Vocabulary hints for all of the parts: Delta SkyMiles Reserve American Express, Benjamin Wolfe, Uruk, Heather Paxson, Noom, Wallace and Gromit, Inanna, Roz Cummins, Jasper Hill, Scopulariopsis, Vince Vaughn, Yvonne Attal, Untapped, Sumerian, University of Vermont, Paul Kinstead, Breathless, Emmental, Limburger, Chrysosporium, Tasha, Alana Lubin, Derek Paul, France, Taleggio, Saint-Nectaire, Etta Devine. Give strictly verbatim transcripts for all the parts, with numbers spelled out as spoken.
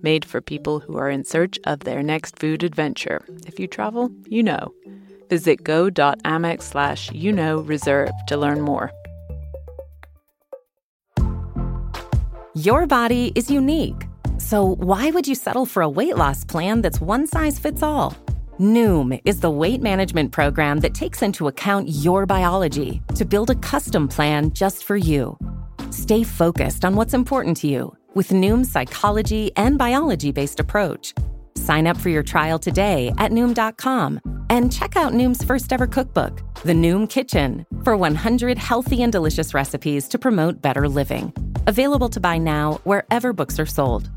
made for people who are in search of their next food adventure. If you travel, you know. Visit go.amex slash you know reserve to learn more. Your body is unique, so why would you settle for a weight loss plan that's one size fits all? Noom is the weight management program that takes into account your biology to build a custom plan just for you. Stay focused on what's important to you with Noom's psychology and biology-based approach. Sign up for your trial today at Noom dot com and check out Noom's first-ever cookbook, The Noom Kitchen, for one hundred healthy and delicious recipes to promote better living. Available to buy now wherever books are sold.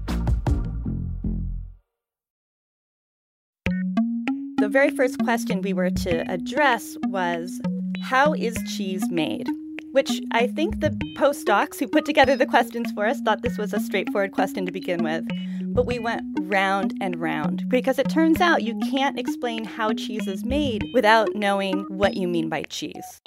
The very first question we were to address was, how is cheese made? Which I think the postdocs who put together the questions for us thought this was a straightforward question to begin with. But we went round and round, because it turns out you can't explain how cheese is made without knowing what you mean by cheese.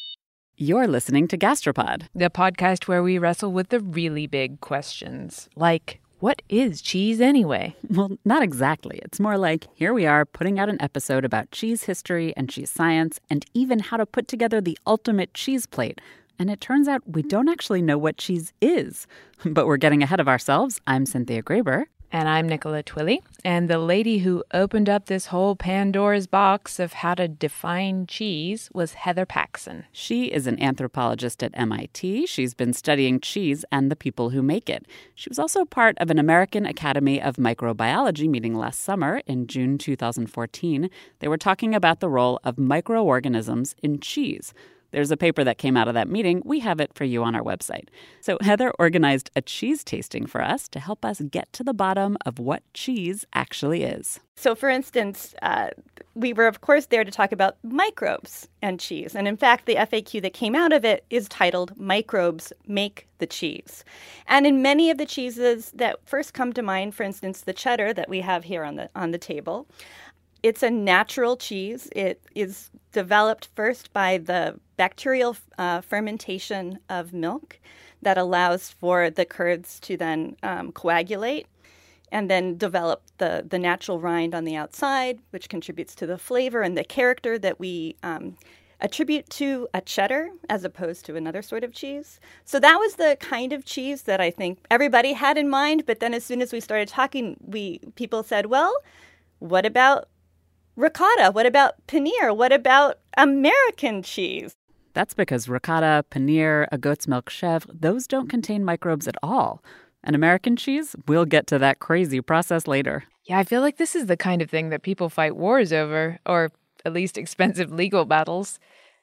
You're listening to Gastropod, the podcast where we wrestle with the really big questions, like, what is cheese anyway? Well, not exactly. It's more like, here we are putting out an episode about cheese history and cheese science and even how to put together the ultimate cheese plate. And it turns out we don't actually know what cheese is. But we're getting ahead of ourselves. I'm Cynthia Graber. And I'm Nicola Twilley. And the lady who opened up this whole Pandora's box of how to define cheese was Heather Paxson. She is an anthropologist at M I T. She's been studying cheese and the people who make it. She was also part of an American Academy of Microbiology meeting last summer in June twenty fourteen. They were talking about the role of microorganisms in cheese. There's a paper that came out of that meeting. We have it for you on our website. So Heather organized a cheese tasting for us to help us get to the bottom of what cheese actually is. So, for instance, uh, we were, of course, there to talk about microbes and cheese. And in fact, the F A Q that came out of it is titled Microbes Make the Cheese. And in many of the cheeses that first come to mind, for instance, the cheddar that we have here on the on the table, it's a natural cheese. It is developed first by the bacterial uh, fermentation of milk that allows for the curds to then um, coagulate and then develop the, the natural rind on the outside, which contributes to the flavor and the character that we um, attribute to a cheddar as opposed to another sort of cheese. So that was the kind of cheese that I think everybody had in mind. But then as soon as we started talking, we people said, well, what about ricotta? What about paneer? What about American cheese? That's because ricotta, paneer, a goat's milk chèvre, those don't contain microbes at all. And American cheese, we'll get to that crazy process later. Yeah, I feel like this is the kind of thing that people fight wars over, or at least expensive legal battles.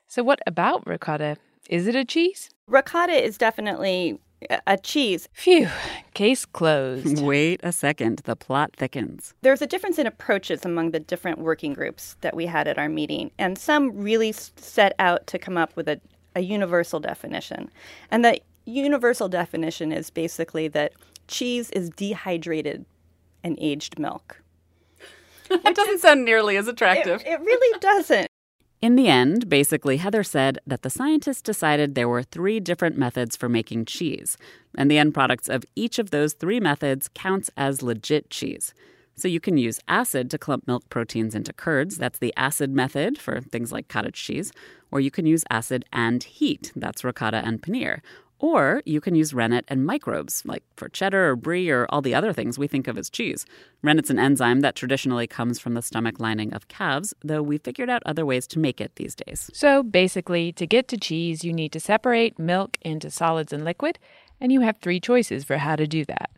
So what about ricotta? Is it a cheese? Ricotta is definitely a cheese. Phew. Case closed. Wait a second. The plot thickens. There's a difference in approaches among the different working groups that we had at our meeting. And some really set out to come up with a, a universal definition. And the universal definition is basically that cheese is dehydrated and aged milk. It doesn't is, sound nearly as attractive. It, it really doesn't. In the end, basically, Heather said that the scientists decided there were three different methods for making cheese, and the end products of each of those three methods counts as legit cheese. So you can use acid to clump milk proteins into curds. That's the acid method for things like cottage cheese. Or you can use acid and heat. That's ricotta and paneer. Or you can use rennet and microbes, like for cheddar or brie or all the other things we think of as cheese. Rennet's an enzyme that traditionally comes from the stomach lining of calves, though we figured out other ways to make it these days. So basically, to get to cheese, you need to separate milk into solids and liquid, and you have three choices for how to do that.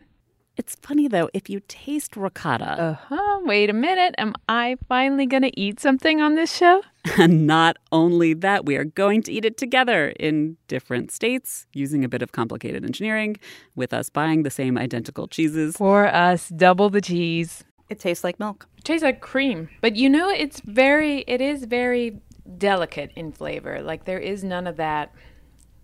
It's funny, though, if you taste ricotta... Uh-huh, wait a minute. Am I finally going to eat something on this show? And not only that, we are going to eat it together in different states, using a bit of complicated engineering, with us buying the same identical cheeses. For us, double the cheese. It tastes like milk. It tastes like cream. But you know, it's very, it is very delicate in flavor. Like, there is none of that.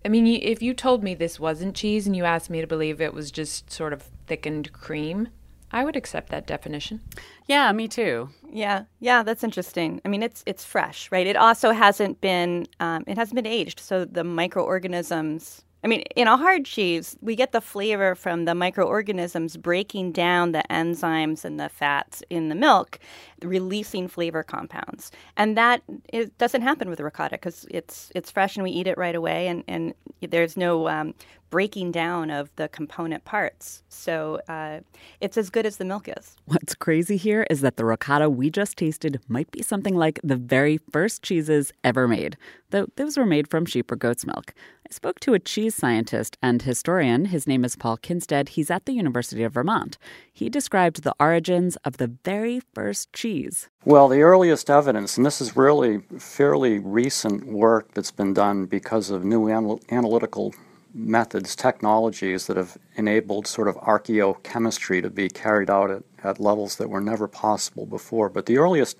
I mean, you, if you told me this wasn't cheese and you asked me to believe it was just sort of thickened cream, I would accept that definition. Yeah, me too. Yeah, yeah, that's interesting. I mean, it's it's fresh, right? It also hasn't been um, it hasn't been aged, so the microorganisms. I mean, in a hard cheese, we get the flavor from the microorganisms breaking down the enzymes and the fats in the milk, releasing flavor compounds. And that it doesn't happen with ricotta because it's it's fresh and we eat it right away, and, and there's no um, breaking down of the component parts. So uh, it's as good as the milk is. What's crazy here is that the ricotta we just tasted might be something like the very first cheeses ever made, though those were made from sheep or goat's milk. I spoke to a cheese scientist and historian. His name is Paul Kinstead. He's at the University of Vermont. He described the origins of the very first cheese. Well, the earliest evidence, and this is really fairly recent work that's been done because of new anal- analytical methods, technologies that have enabled sort of archaeochemistry to be carried out at, at levels that were never possible before. But the earliest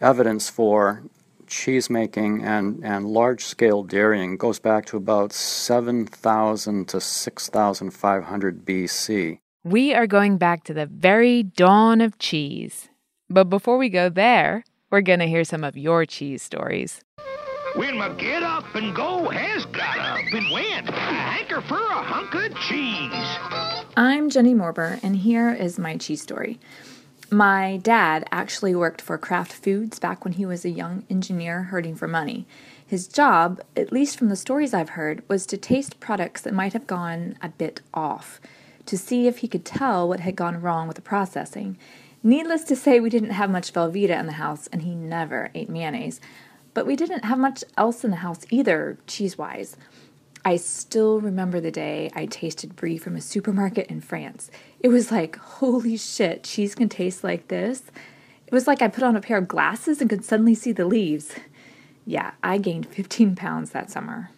evidence for cheesemaking and, and large-scale dairying goes back to about seven thousand to six thousand five hundred B C. We are going back to the very dawn of cheese. But before we go there, we're going to hear some of your cheese stories. When my get-up-and-go has got up and went, I hanker for a hunk of cheese. I'm Jenny Morber, and here is my cheese story. My dad actually worked for Kraft Foods back when he was a young engineer hurting for money. His job, at least from the stories I've heard, was to taste products that might have gone a bit off, to see if he could tell what had gone wrong with the processing. Needless to say, we didn't have much Velveeta in the house, and he never ate mayonnaise. But we didn't have much else in the house either, cheese-wise. I still remember the day I tasted Brie from a supermarket in France. It was like, holy shit, cheese can taste like this. It was like I put on a pair of glasses and could suddenly see the leaves. Yeah, I gained fifteen pounds that summer.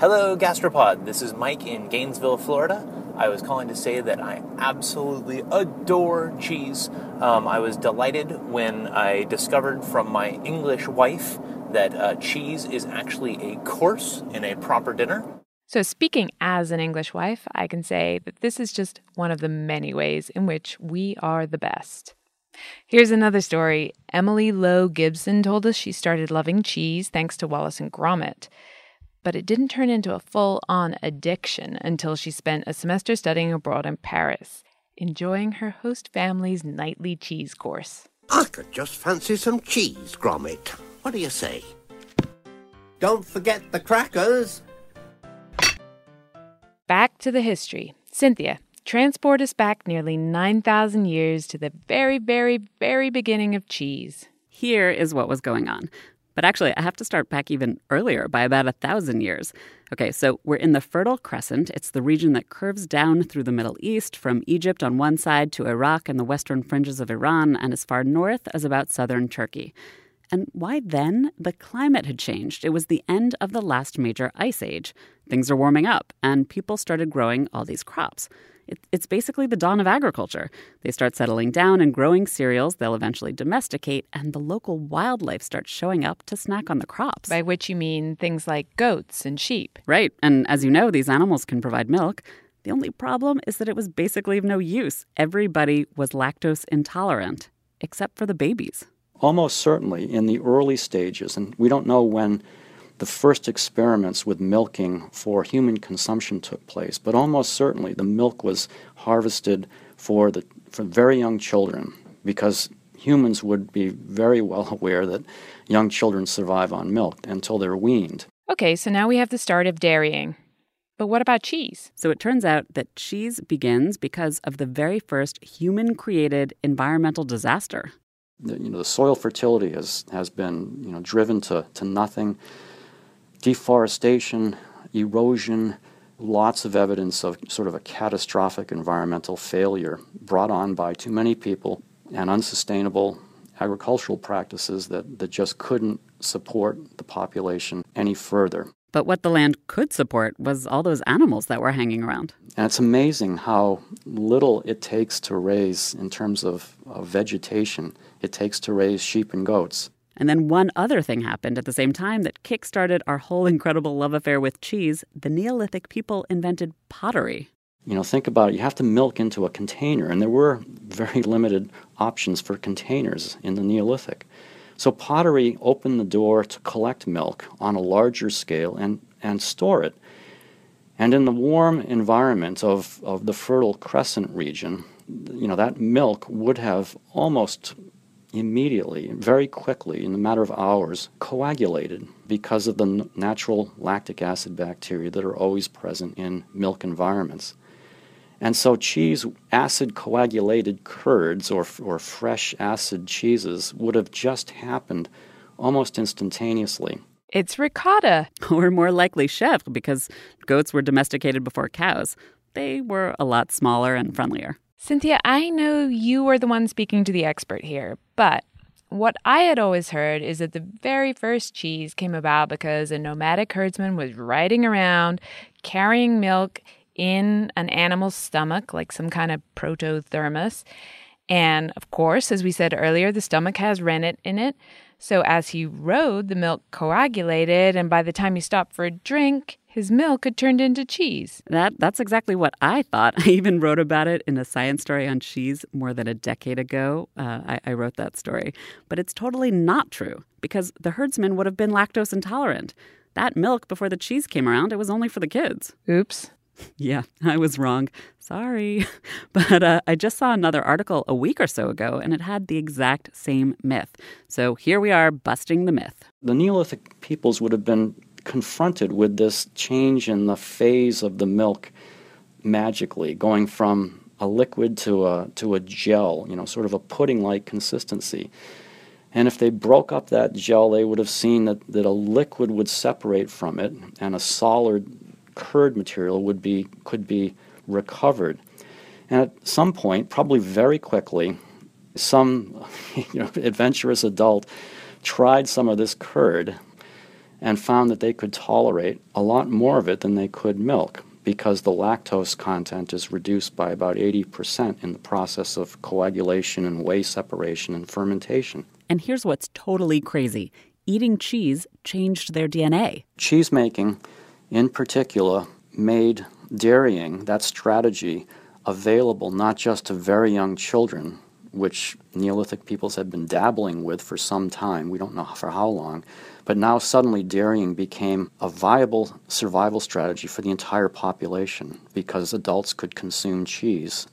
Hello, Gastropod. This is Mike in Gainesville, Florida. I was calling to say that I absolutely adore cheese. Um, I was delighted when I discovered from my English wife that uh, cheese is actually a course in a proper dinner. So speaking as an English wife, I can say that this is just one of the many ways in which we are the best. Here's another story. Emily Lowe Gibson told us she started loving cheese thanks to Wallace and Gromit. But it didn't turn into a full-on addiction until she spent a semester studying abroad in Paris, enjoying her host family's nightly cheese course. I could just fancy some cheese, Gromit. What do you say? Don't forget the crackers! Back to the history. Cynthia, transport us back nearly nine thousand years to the very, very, very beginning of cheese. Here is what was going on. But actually, I have to start back even earlier, by about one thousand years. Okay, so we're in the Fertile Crescent. It's the region that curves down through the Middle East, from Egypt on one side to Iraq and the western fringes of Iran, and as far north as about southern Turkey. And why then? The climate had changed. It was the end of the last major ice age. Things are warming up, and people started growing all these crops. It, it's basically the dawn of agriculture. They start settling down and growing cereals they'll eventually domesticate, and the local wildlife starts showing up to snack on the crops. By which you mean things like goats and sheep. Right, and as you know, these animals can provide milk. The only problem is that it was basically of no use. Everybody was lactose intolerant, except for the babies. Almost certainly in the early stages, and we don't know when the first experiments with milking for human consumption took place, but almost certainly the milk was harvested for the for very young children, because humans would be very well aware that young children survive on milk until they're weaned. Okay, so now we have the start of dairying. But what about cheese? So it turns out that cheese begins because of the very first human-created environmental disaster. The, you know, the soil fertility has, has been you know driven to, to nothing. Deforestation, erosion, lots of evidence of sort of a catastrophic environmental failure brought on by too many people and unsustainable agricultural practices that, that just couldn't support the population any further. But what the land could support was all those animals that were hanging around. And it's amazing how little it takes to raise, in terms of, of vegetation, it takes to raise sheep and goats. And then one other thing happened at the same time that kick-started our whole incredible love affair with cheese. The Neolithic people invented pottery. You know, think about it. You have to milk into a container, and there were very limited options for containers in the Neolithic. So pottery opened the door to collect milk on a larger scale and, and store it. And in the warm environment of, of the Fertile Crescent region, you know, that milk would have almost immediately, very quickly, in a matter of hours, coagulated because of the n- natural lactic acid bacteria that are always present in milk environments. And so cheese, acid-coagulated curds or or fresh acid cheeses would have just happened almost instantaneously. It's ricotta. Or more likely chèvre, because goats were domesticated before cows. They were a lot smaller and friendlier. Cynthia, I know you are the one speaking to the expert here, but what I had always heard is that the very first cheese came about because a nomadic herdsman was riding around, carrying milk in an animal's stomach, like some kind of proto-thermos. And, of course, as we said earlier, the stomach has rennet in it. So as he rode, the milk coagulated, and by the time he stopped for a drink, his milk had turned into cheese. That That's exactly what I thought. I even wrote about it in a science story on cheese more than a decade ago. Uh, I, I wrote that story. But it's totally not true, because the herdsman would have been lactose intolerant. That milk, before the cheese came around, it was only for the kids. Oops. Yeah, I was wrong. Sorry. But uh, I just saw another article a week or so ago, and it had the exact same myth. So here we are, busting the myth. The Neolithic peoples would have been confronted with this change in the phase of the milk magically, going from a liquid to a, to a gel, you know, sort of a pudding-like consistency. And if they broke up that gel, they would have seen that, that a liquid would separate from it, and a solid curd material would be could be recovered. And at some point, probably very quickly, some you know, adventurous adult tried some of this curd and found that they could tolerate a lot more of it than they could milk, because the lactose content is reduced by about eighty percent in the process of coagulation and whey separation and fermentation. And here's what's totally crazy. Eating cheese changed their D N A. Cheese making, in particular, made dairying, that strategy, available not just to very young children, which Neolithic peoples had been dabbling with for some time, we don't know for how long, but now suddenly dairying became a viable survival strategy for the entire population because adults could consume cheese.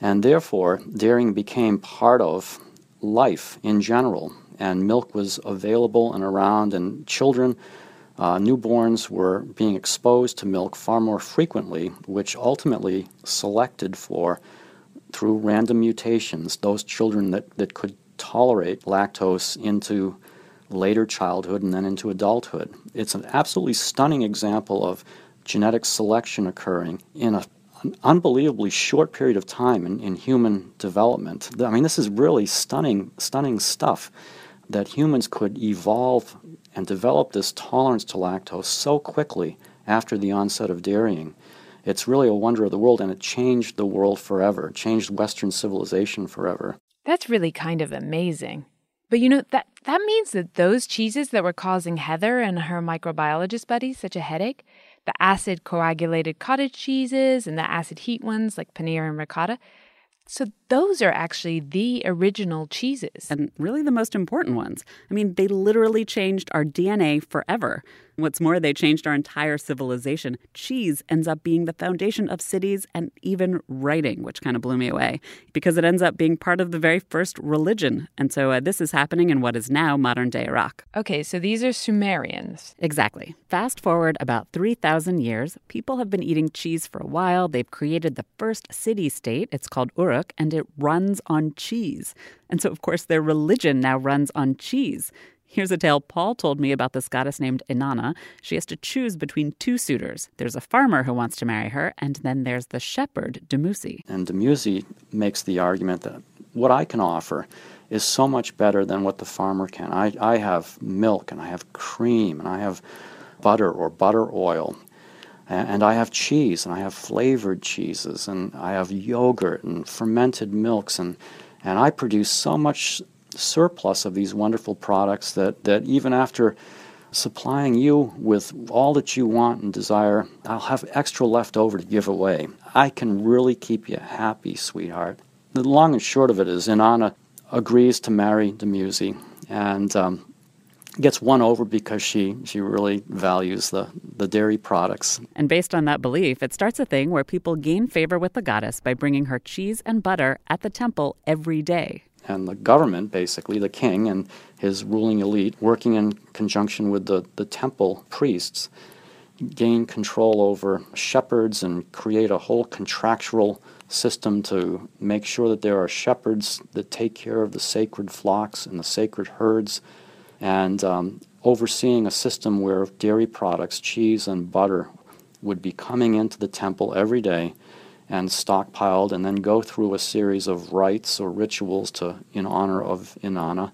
And therefore, dairying became part of life in general, and milk was available and around, and children, Uh, newborns were being exposed to milk far more frequently, which ultimately selected for, through random mutations, those children that, that could tolerate lactose into later childhood and then into adulthood. It's an absolutely stunning example of genetic selection occurring in a, an unbelievably short period of time in, in human development. I mean, this is really stunning, stunning stuff, that humans could evolve and develop this tolerance to lactose so quickly after the onset of dairying. It's really a wonder of the world, and it changed the world forever. It changed Western civilization forever. That's really kind of amazing. But, you know, that, that means that those cheeses that were causing Heather and her microbiologist buddies such a headache, the acid-coagulated cottage cheeses and the acid-heat ones like paneer and ricotta, so those are actually the original cheeses. And really the most important ones. I mean, they literally changed our D N A forever. What's more, they changed our entire civilization. Cheese ends up being the foundation of cities and even writing, which kind of blew me away, because it ends up being part of the very first religion. And so uh, this is happening in what is now modern-day Iraq. Okay, so these are Sumerians. Exactly. Fast forward about three thousand years. People have been eating cheese for a while. They've created the first city-state. It's called Uruk, and it runs on cheese. And so, of course, their religion now runs on cheese. Here's a tale Paul told me about this goddess named Inanna. She has to choose between two suitors. There's a farmer who wants to marry her, and then there's the shepherd, Dumuzi. And Dumuzi makes the argument that what I can offer is so much better than what the farmer can. I, I have milk, and I have cream, and I have butter or butter oil. And I have cheese, and I have flavored cheeses, and I have yogurt and fermented milks, and, and I produce so much surplus of these wonderful products that, that even after supplying you with all that you want and desire, I'll have extra left over to give away. I can really keep you happy, sweetheart. The long and short of it is Inanna agrees to marry Dumuzi, and um, gets won over because she, she really values the, the dairy products. And based on that belief, it starts a thing where people gain favor with the goddess by bringing her cheese and butter at the temple every day. And the government, basically, the king and his ruling elite, working in conjunction with the, the temple priests, gain control over shepherds and create a whole contractual system to make sure that there are shepherds that take care of the sacred flocks and the sacred herds, and um, overseeing a system where dairy products, cheese and butter, would be coming into the temple every day and stockpiled, and then go through a series of rites or rituals to in honor of Inanna,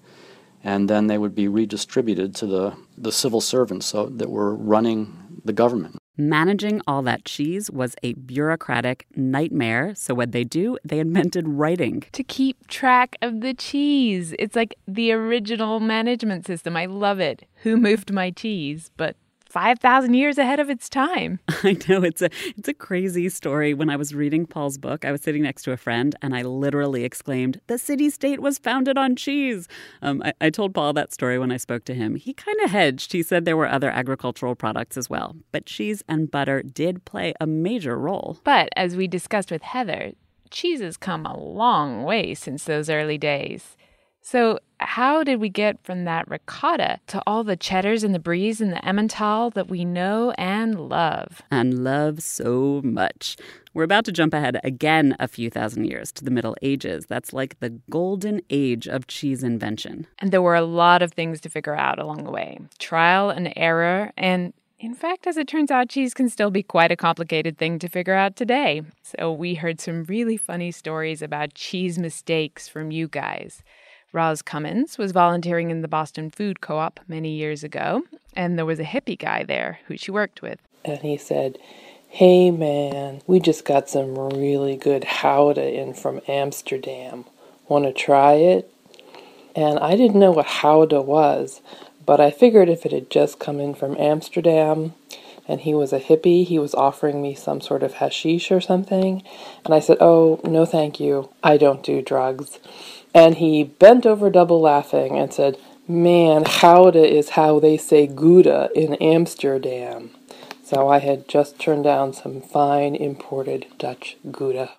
and then they would be redistributed to the, the civil servants so, that were running the government. Managing all that cheese was a bureaucratic nightmare, so what they do, they invented writing. To keep track of the cheese. It's like the original management system. I love it. Who moved my cheese? But five thousand years ahead of its time. I know. It's a, it's a crazy story. When I was reading Paul's book, I was sitting next to a friend, and I literally exclaimed, the city-state was founded on cheese. Um, I, I told Paul that story when I spoke to him. He kind of hedged. He said there were other agricultural products as well. But cheese and butter did play a major role. But as we discussed with Heather, cheese has come a long way since those early days. So how did we get from that ricotta to all the cheddars and the Bries and the Emmental that we know and love? And love so much. We're about to jump ahead again a few thousand years to the Middle Ages. That's like the golden age of cheese invention. And there were a lot of things to figure out along the way. Trial and error. And in fact, as it turns out, cheese can still be quite a complicated thing to figure out today. So we heard some really funny stories about cheese mistakes from you guys. Roz Cummins was volunteering in the Boston Food Co-op many years ago, and there was a hippie guy there who she worked with. And he said, hey man, we just got some really good Gouda in from Amsterdam. Want to try it? And I didn't know what Gouda was, but I figured if it had just come in from Amsterdam and he was a hippie, he was offering me some sort of hashish or something. And I said, oh, no thank you. I don't do drugs. And he bent over double laughing and said, man, Gouda is how they say Gouda in Amsterdam. So I had just turned down some fine imported Dutch Gouda.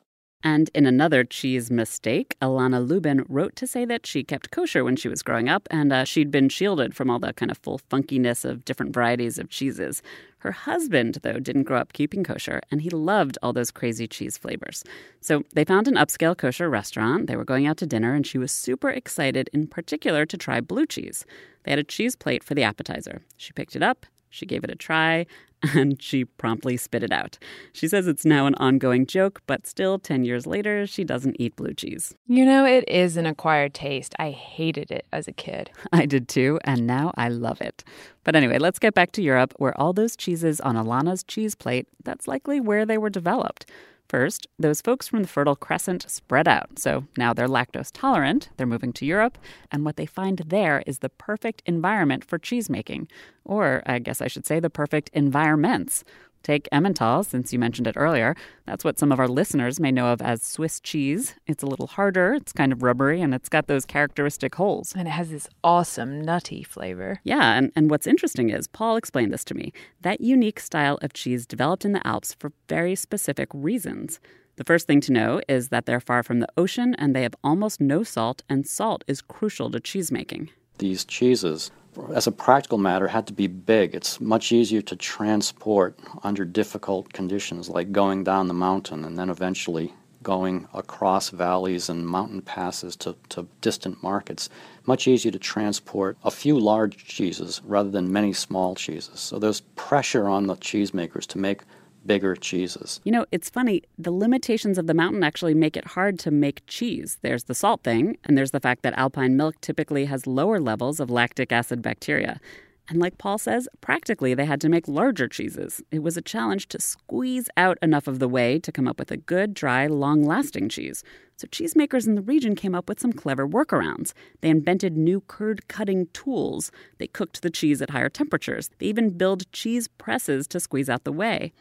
And in another cheese mistake, Alana Lubin wrote to say that she kept kosher when she was growing up, and uh, she'd been shielded from all the kind of full funkiness of different varieties of cheeses. Her husband, though, didn't grow up keeping kosher, and he loved all those crazy cheese flavors. So they found an upscale kosher restaurant. They were going out to dinner, and she was super excited, in particular, to try blue cheese. They had a cheese plate for the appetizer. She picked it up. She gave it a try, and she promptly spit it out. She says it's now an ongoing joke, but still, ten years later, she doesn't eat blue cheese. You know, it is an acquired taste. I hated it as a kid. I did too, and now I love it. But anyway, let's get back to Europe, where all those cheeses on Alana's cheese plate, that's likely where they were developed. First, those folks from the Fertile Crescent spread out. So now they're lactose tolerant, they're moving to Europe, and what they find there is the perfect environment for cheese making. Or, I guess I should say, the perfect environments. Take Emmental, since you mentioned it earlier. That's what some of our listeners may know of as Swiss cheese. It's a little harder, it's kind of rubbery, and it's got those characteristic holes. And it has this awesome nutty flavor. Yeah, and, and what's interesting is, Paul explained this to me, that unique style of cheese developed in the Alps for very specific reasons. The first thing to know is that they're far from the ocean, and they have almost no salt, and salt is crucial to cheese making. These cheeses, as a practical matter, had to be big. It's much easier to transport under difficult conditions, like going down the mountain and then eventually going across valleys and mountain passes to, to distant markets. Much easier to transport a few large cheeses rather than many small cheeses. So there's pressure on the cheesemakers to make bigger cheeses. You know, it's funny. The limitations of the mountain actually make it hard to make cheese. There's the salt thing, and there's the fact that alpine milk typically has lower levels of lactic acid bacteria. And like Paul says, practically they had to make larger cheeses. It was a challenge to squeeze out enough of the whey to come up with a good, dry, long-lasting cheese. So cheesemakers in the region came up with some clever workarounds. They invented new curd-cutting tools. They cooked the cheese at higher temperatures. They even built cheese presses to squeeze out the whey.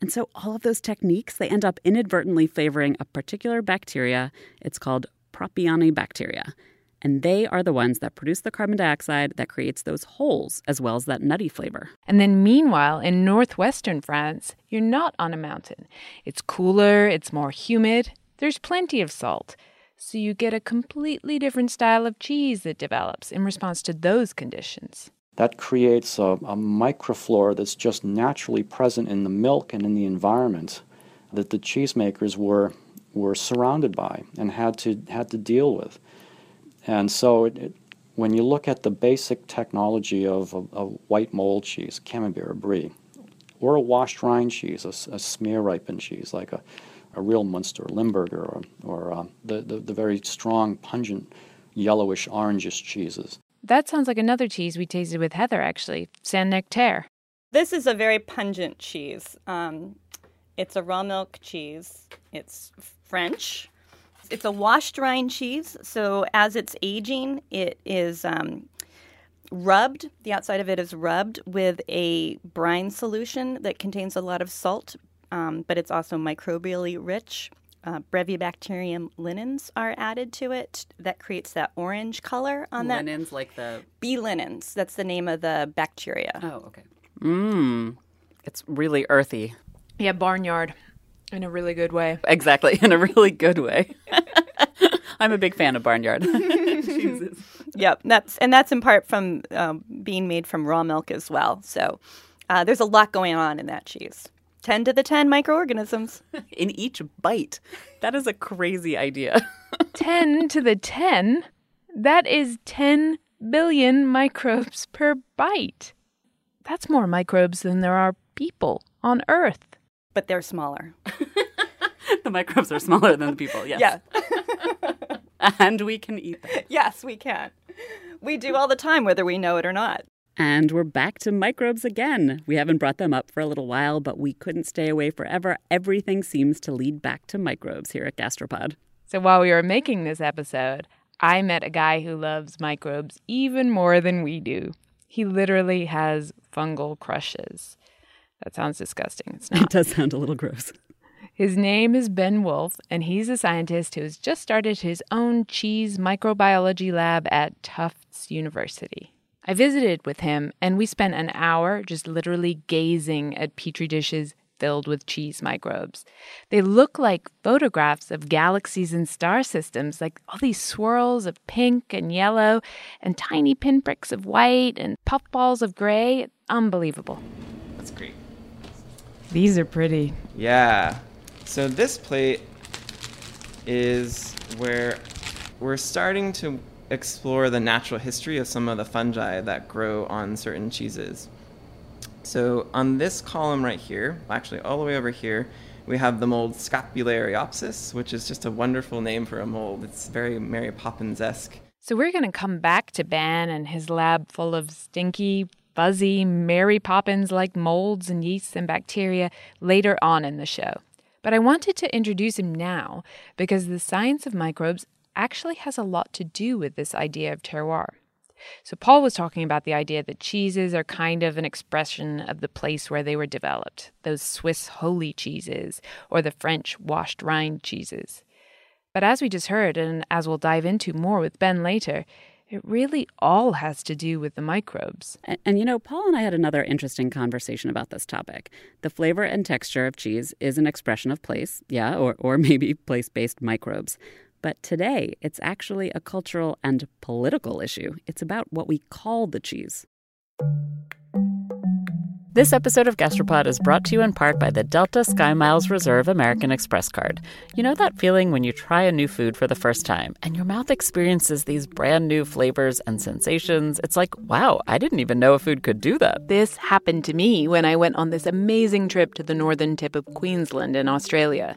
And so all of those techniques, they end up inadvertently favoring a particular bacteria. It's called Propionibacteria. And they are the ones that produce the carbon dioxide that creates those holes, as well as that nutty flavor. And then meanwhile, in northwestern France, you're not on a mountain. It's cooler, it's more humid, there's plenty of salt. So you get a completely different style of cheese that develops in response to those conditions. That creates a, a microflora that's just naturally present in the milk and in the environment that the cheesemakers were were surrounded by and had to had to deal with. And so it, it, when you look at the basic technology of a, a white mold cheese, Camembert or Brie, or a washed rind cheese, a, a smear-ripened cheese like a, a real Munster Limburger, or, or uh, the, the, the very strong, pungent, yellowish-orangish cheeses. That sounds like another cheese we tasted with Heather, actually, Saint-Nectaire. This is a very pungent cheese. Um, it's a raw milk cheese. It's French. It's a washed rind cheese, so as it's aging, it is um, rubbed. The outside of it is rubbed with a brine solution that contains a lot of salt, um, but it's also microbially rich. Uh, Brevibacterium linens are added to it. That creates that orange color on that. Linens like the... Bee linens. That's the name of the bacteria. Oh, okay. Mmm. It's really earthy. Yeah, barnyard. In a really good way. Exactly, in a really good way. I'm a big fan of barnyard. Jesus. Yep, that's, and that's in part from um, being made from raw milk as well. So uh, there's a lot going on in that cheese. ten to the ten microorganisms. In each bite. That is a crazy idea. ten to the ten? That is ten billion microbes per bite. That's more microbes than there are people on Earth. But they're smaller. The microbes are smaller than the people, yes. Yeah. And we can eat them. Yes, we can. We do all the time, whether we know it or not. And we're back to microbes again. We haven't brought them up for a little while, but we couldn't stay away forever. Everything seems to lead back to microbes here at Gastropod. So while we were making this episode, I met a guy who loves microbes even more than we do. He literally has fungal crushes. That sounds disgusting. It's not. It does sound a little gross. His name is Ben Wolfe, and he's a scientist who has just started his own cheese microbiology lab at Tufts University. I visited with him, and we spent an hour just literally gazing at petri dishes filled with cheese microbes. They look like photographs of galaxies and star systems, like all these swirls of pink and yellow and tiny pinpricks of white and puffballs of gray. Unbelievable. That's great. These are pretty. Yeah. So this plate is where we're starting to explore the natural history of some of the fungi that grow on certain cheeses. So on this column right here, actually all the way over here, we have the mold Scopulariopsis, which is just a wonderful name for a mold. It's very Mary Poppins-esque. So we're going to come back to Ben and his lab full of stinky, fuzzy Mary Poppins-like molds and yeasts and bacteria later on in the show. But I wanted to introduce him now because the science of microbes actually has a lot to do with this idea of terroir. So Paul was talking about the idea that cheeses are kind of an expression of the place where they were developed, those Swiss holy cheeses or the French washed rind cheeses. But as we just heard, and as we'll dive into more with Ben later, it really all has to do with the microbes. And, and, you know, Paul and I had another interesting conversation about this topic. The flavor and texture of cheese is an expression of place, yeah, or, or maybe place-based microbes. But today, it's actually a cultural and political issue. It's about what we call the cheese. This episode of Gastropod is brought to you in part by the Delta SkyMiles Reserve American Express card. You know that feeling when you try a new food for the first time and your mouth experiences these brand new flavors and sensations? It's like, wow, I didn't even know a food could do that. This happened to me when I went on this amazing trip to the northern tip of Queensland in Australia.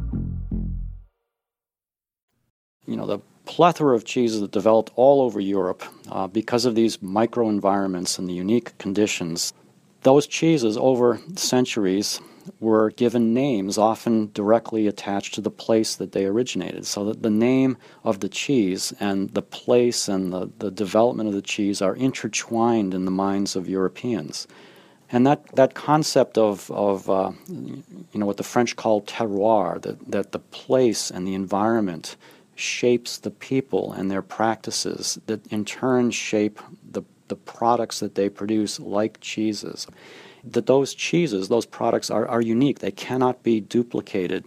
You know, the plethora of cheeses that developed all over Europe uh, because of these microenvironments and the unique conditions, those cheeses over centuries were given names often directly attached to the place that they originated, so that the name of the cheese and the place and the, the development of the cheese are intertwined in the minds of Europeans. And that, that concept of, of uh, you know, what the French call terroir, that, that the place and the environment shapes the people and their practices, that in turn shape the, the products that they produce, like cheeses. That those cheeses, those products are, are unique. They cannot be duplicated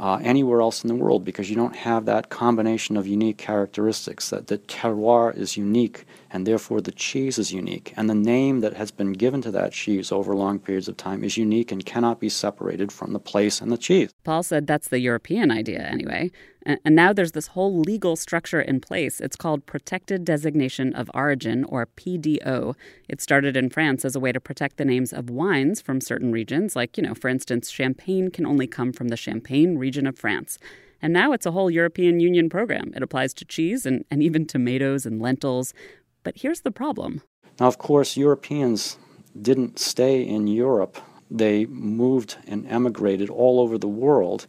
uh, anywhere else in the world because you don't have that combination of unique characteristics. That the terroir is unique, and therefore the cheese is unique. And the name that has been given to that cheese over long periods of time is unique and cannot be separated from the place and the cheese. Paul said that's the European idea anyway. And now there's this whole legal structure in place. It's called Protected Designation of Origin, or P D O. It started in France as a way to protect the names of wines from certain regions. Like, you know, for instance, champagne can only come from the Champagne region of France. And now it's a whole European Union program. It applies to cheese and, and even tomatoes and lentils. But here's the problem. Now, of course, Europeans didn't stay in Europe. They moved and emigrated all over the world.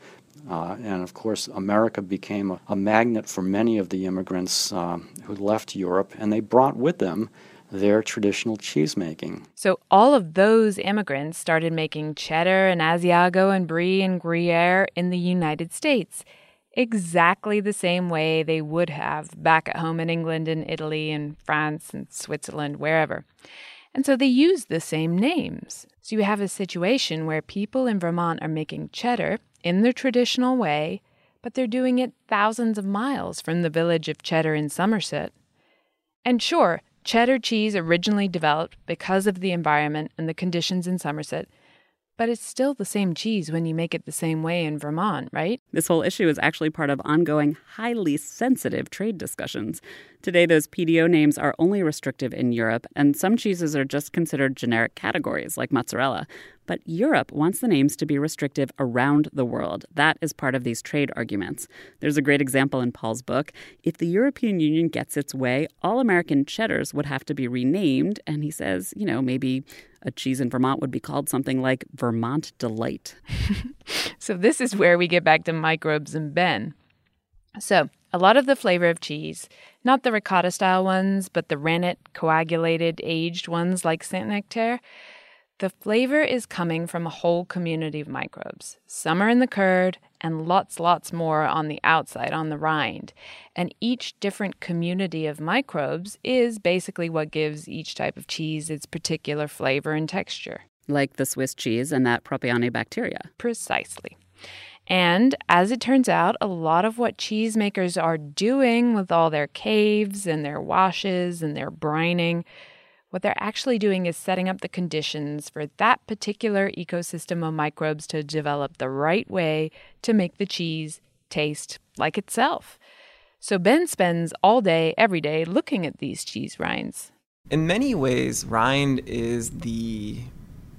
Uh, and, of course, America became a, a magnet for many of the immigrants uh, who left Europe, and they brought with them their traditional cheesemaking. So all of those immigrants started making cheddar and Asiago and Brie and Gruyere in the United States, exactly the same way they would have back at home in England and Italy and France and Switzerland, wherever. And so they use the same names. So you have a situation where people in Vermont are making cheddar in their traditional way, but they're doing it thousands of miles from the village of Cheddar in Somerset. And sure, cheddar cheese originally developed because of the environment and the conditions in Somerset, but it's still the same cheese when you make it the same way in Vermont, right? This whole issue is actually part of ongoing, highly sensitive trade discussions. Today, those P D O names are only restrictive in Europe, and some cheeses are just considered generic categories, like mozzarella. But Europe wants the names to be restrictive around the world. That is part of these trade arguments. There's a great example in Paul's book. If the European Union gets its way, all American cheddars would have to be renamed. And he says, you know, maybe a cheese in Vermont would be called something like Vermont Delight. So this is where we get back to microbes and Ben. So a lot of the flavor of cheese, not the ricotta-style ones, but the rennet, coagulated, aged ones like Saint-Nectaire, the flavor is coming from a whole community of microbes. Some are in the curd and lots, lots more on the outside, on the rind. And each different community of microbes is basically what gives each type of cheese its particular flavor and texture. Like the Swiss cheese and that Propionibacteria. Precisely. And as it turns out, a lot of what cheesemakers are doing with all their caves and their washes and their brining, what they're actually doing is setting up the conditions for that particular ecosystem of microbes to develop the right way to make the cheese taste like itself. So Ben spends all day, every day, looking at these cheese rinds. In many ways, rind is the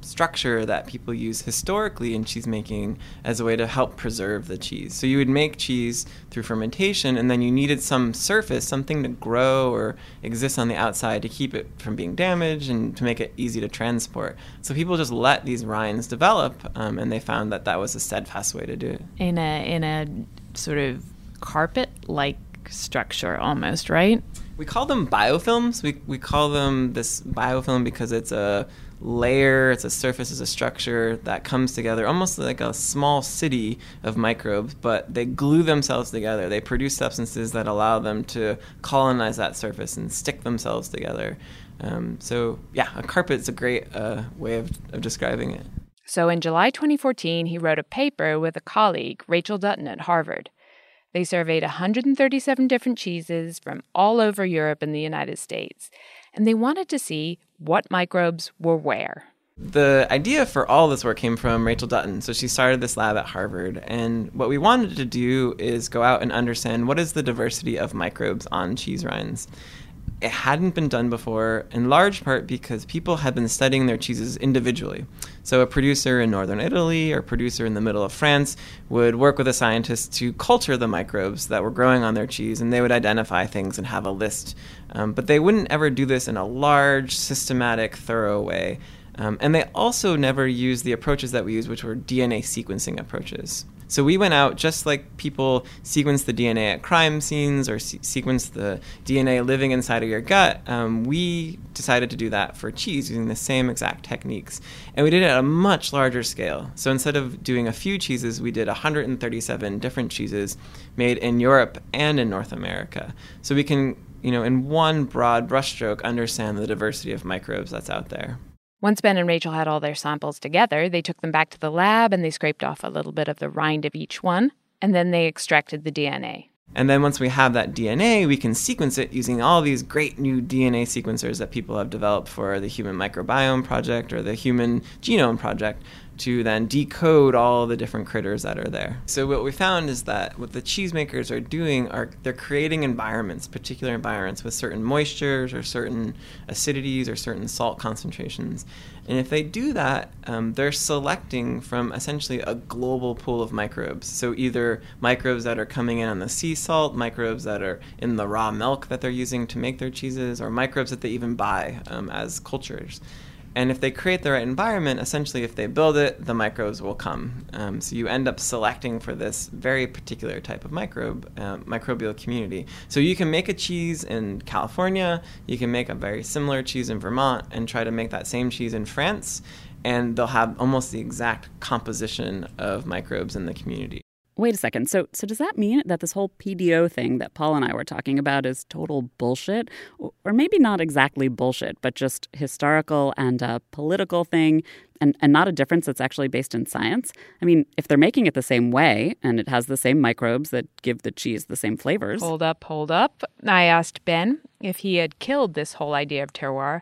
structure that people use historically in cheesemaking as a way to help preserve the cheese. So you would make cheese through fermentation, and then you needed some surface, something to grow or exist on the outside to keep it from being damaged and to make it easy to transport. So people just let these rinds develop, um, and they found that that was a steadfast way to do it. In a, in a sort of carpet-like structure almost, right? We call them biofilms. We we call them this biofilm because it's a layer, it's a surface, it's a structure that comes together, almost like a small city of microbes, but they glue themselves together. They produce substances that allow them to colonize that surface and stick themselves together. Um, so yeah, a carpet's a great uh, way of, of describing it. So in July twenty fourteen, he wrote a paper with a colleague, Rachel Dutton at Harvard. They surveyed one hundred thirty-seven different cheeses from all over Europe and the United States, and they wanted to see what microbes were where. The idea for all this work came from Rachel Dutton. So she started this lab at Harvard, and what we wanted to do is go out and understand what is the diversity of microbes on cheese rinds. It hadn't been done before, in large part because people had been studying their cheeses individually. So a producer in northern Italy or a producer in the middle of France would work with a scientist to culture the microbes that were growing on their cheese, and they would identify things and have a list. Um, but they wouldn't ever do this in a large, systematic, thorough way. Um, and they also never used the approaches that we use, which were D N A sequencing approaches. So we went out just like people sequence the D N A at crime scenes or se- sequence the D N A living inside of your gut. Um, we decided to do that for cheese using the same exact techniques. And we did it at a much larger scale. So instead of doing a few cheeses, we did one hundred thirty-seven different cheeses made in Europe and in North America. So we can, you know, in one broad brushstroke, understand the diversity of microbes that's out there. Once Ben and Rachel had all their samples together, they took them back to the lab and they scraped off a little bit of the rind of each one, and then they extracted the D N A. And then once we have that D N A, we can sequence it using all these great new D N A sequencers that people have developed for the Human Microbiome Project or the Human Genome Project to then decode all the different critters that are there. So what we found is that what the cheesemakers are doing are they're creating environments, particular environments with certain moistures or certain acidities or certain salt concentrations. And if they do that, um, they're selecting from essentially a global pool of microbes. So either microbes that are coming in on the sea salt, microbes that are in the raw milk that they're using to make their cheeses, or microbes that they even buy um, as cultures. And if they create the right environment, essentially if they build it, the microbes will come. Um, so you end up selecting for this very particular type of microbe, uh, microbial community. So you can make a cheese in California, you can make a very similar cheese in Vermont, and try to make that same cheese in France, and they'll have almost the exact composition of microbes in the community. Wait a second. So so does that mean that this whole P D O thing that Paul and I were talking about is total bullshit? Or maybe not exactly bullshit, but just historical and a political thing and, and not a difference that's actually based in science? I mean, if they're making it the same way and it has the same microbes that give the cheese the same flavors. Hold up, hold up. I asked Ben if he had killed this whole idea of terroir,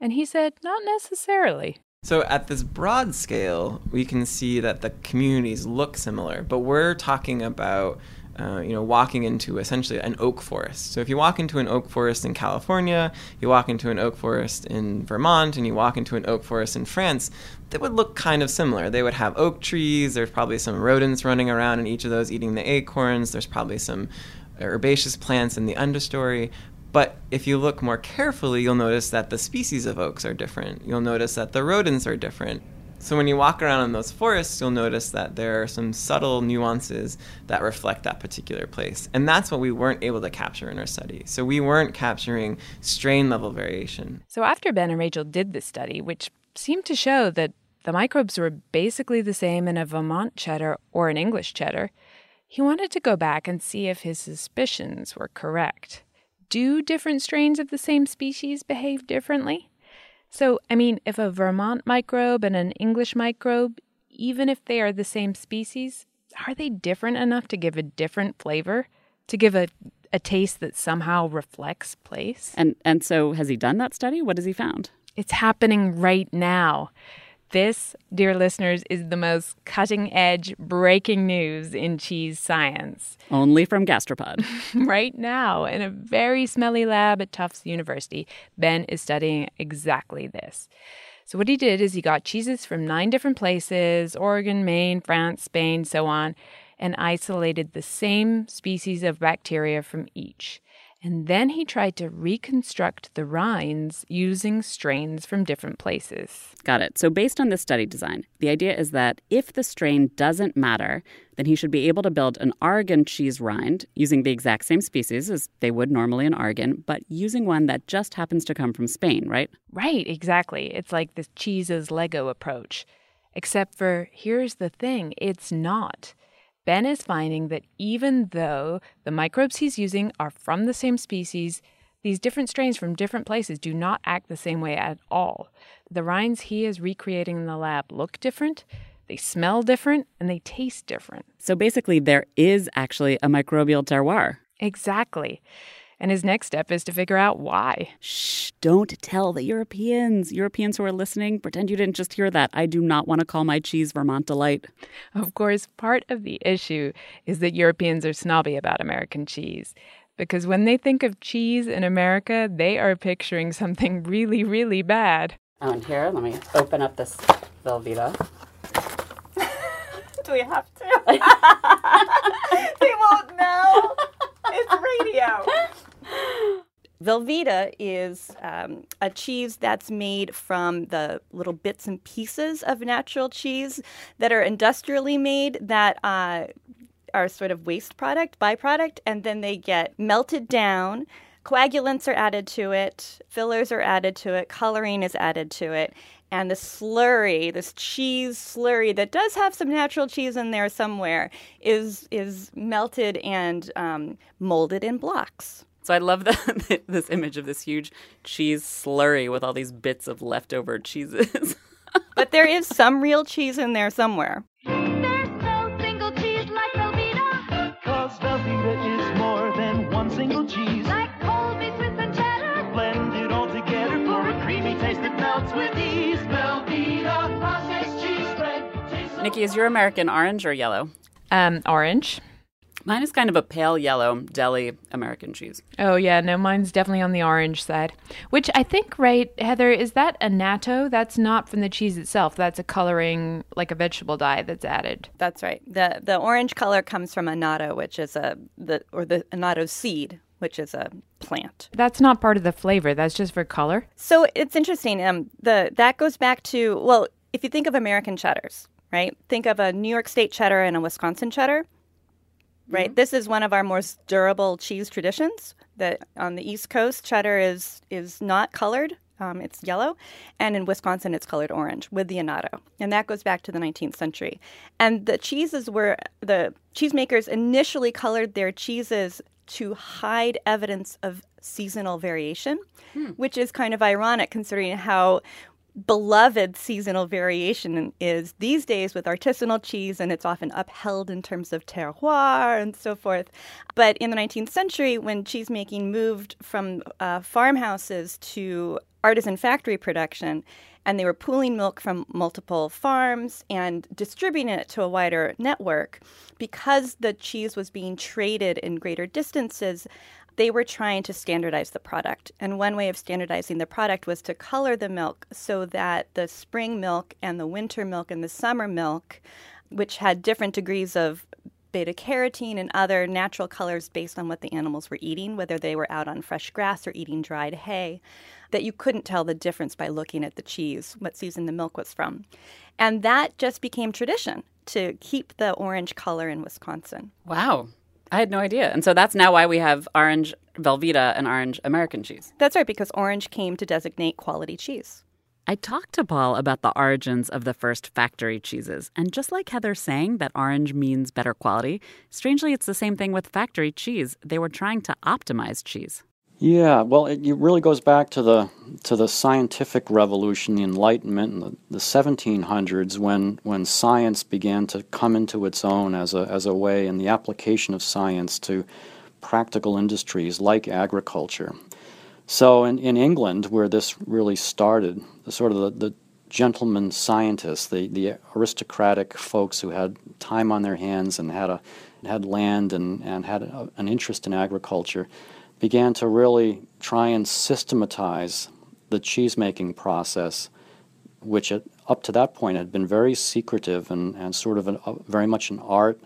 and he said, not necessarily. So at this broad scale, we can see that the communities look similar, but we're talking about uh, you know, walking into essentially an oak forest. So if you walk into an oak forest in California, you walk into an oak forest in Vermont, and you walk into an oak forest in France, they would look kind of similar. They would have oak trees. There's probably some rodents running around in each of those eating the acorns. There's probably some herbaceous plants in the understory. But if you look more carefully, you'll notice that the species of oaks are different. You'll notice that the rodents are different. So when you walk around in those forests, you'll notice that there are some subtle nuances that reflect that particular place. And that's what we weren't able to capture in our study. So we weren't capturing strain level variation. So after Ben and Rachel did this study, which seemed to show that the microbes were basically the same in a Vermont cheddar or an English cheddar, he wanted to go back and see if his suspicions were correct. Do different strains of the same species behave differently? So, I mean, if a Vermont microbe and an English microbe, even if they are the same species, are they different enough to give a different flavor, to give a, a taste that somehow reflects place? And and so has he done that study? What has he found? It's happening right now. This, dear listeners, is the most cutting-edge, breaking news in cheese science. Only from Gastropod. Right now, in a very smelly lab at Tufts University, Ben is studying exactly this. So what he did is he got cheeses from nine different places, Oregon, Maine, France, Spain, so on, and isolated the same species of bacteria from each. And then he tried to reconstruct the rinds using strains from different places. Got it. So based on this study design, the idea is that if the strain doesn't matter, then he should be able to build an Oregon cheese rind using the exact same species as they would normally in Oregon, but using one that just happens to come from Spain, right? Right, exactly. It's like the cheese's Lego approach. Except for, here's the thing, it's not. Ben is finding that even though the microbes he's using are from the same species, these different strains from different places do not act the same way at all. The rinds he is recreating in the lab look different, they smell different, and they taste different. So basically, there is actually a microbial terroir. Exactly. And his next step is to figure out why. Shh, don't tell the Europeans. Europeans who are listening, pretend you didn't just hear that. I do not want to call my cheese Vermont Delight. Of course, part of the issue is that Europeans are snobby about American cheese. Because when they think of cheese in America, they are picturing something really, really bad. Oh, and here, let me open up this Velveeta. Do we have to? They won't know. It's radio. Velveeta is um, a cheese that's made from the little bits and pieces of natural cheese that are industrially made that uh, are sort of waste product, byproduct, and then they get melted down. Coagulants are added to it, fillers are added to it, coloring is added to it, and the slurry, this cheese slurry that does have some natural cheese in there somewhere, is is melted and um, molded in blocks. So I love the, this image of this huge cheese slurry with all these bits of leftover cheeses. But there is some real cheese in there somewhere. There's no single cheese like Velveeta. Because Velveeta is more than one single cheese. Like cold meat, Swiss and cheddar. Blend it all together for a creamy taste that melts with ease. Velveeta, processed cheese spread. Cheese. Nikki, is your American orange or yellow? Um, orange. Mine is kind of a pale yellow deli American cheese. Oh, yeah. No, mine's definitely on the orange side, which I think, right, Heather, is that a natto? That's not from the cheese itself. That's a coloring, like a vegetable dye that's added. That's right. The the orange color comes from a natto, which is a, the or the natto seed, which is a plant. That's not part of the flavor. That's just for color. So it's interesting. Um, the that goes back to, well, if you think of American cheddars, right? Think of a New York State cheddar and a Wisconsin cheddar. Right. Mm-hmm. This is one of our most durable cheese traditions, that on the East Coast, cheddar is is not colored. Um, it's yellow. And in Wisconsin, it's colored orange with the annatto. And that goes back to the nineteenth century. And the cheeses were the cheesemakers initially colored their cheeses to hide evidence of seasonal variation, hmm. which is kind of ironic considering how beloved seasonal variation is these days with artisanal cheese, and it's often upheld in terms of terroir and so forth. But in the nineteenth century, when cheesemaking moved from uh, farmhouses to artisan factory production, and they were pooling milk from multiple farms and distributing it to a wider network, because the cheese was being traded in greater distances, they were trying to standardize the product. And one way of standardizing the product was to color the milk so that the spring milk and the winter milk and the summer milk, which had different degrees of beta-carotene and other natural colors based on what the animals were eating, whether they were out on fresh grass or eating dried hay, that you couldn't tell the difference by looking at the cheese, what season the milk was from. And that just became tradition, to keep the orange color in Wisconsin. Wow. I had no idea. And so that's now why we have orange Velveeta and orange American cheese. That's right, because orange came to designate quality cheese. I talked to Paul about the origins of the first factory cheeses. And just like Heather's saying that orange means better quality, strangely, it's the same thing with factory cheese. They were trying to optimize cheese. Yeah, well, it, it really goes back to the to the scientific revolution, the Enlightenment, in the, the seventeen hundreds, when when science began to come into its own as a as a way, and the application of science to practical industries like agriculture. So in, in England, where this really started, the sort of the, the gentleman scientists, the, the aristocratic folks who had time on their hands and had a had land and, and had a, an interest in agriculture, began to really try and systematize the cheesemaking process, which at, up to that point had been very secretive and, and sort of an, uh, very much an art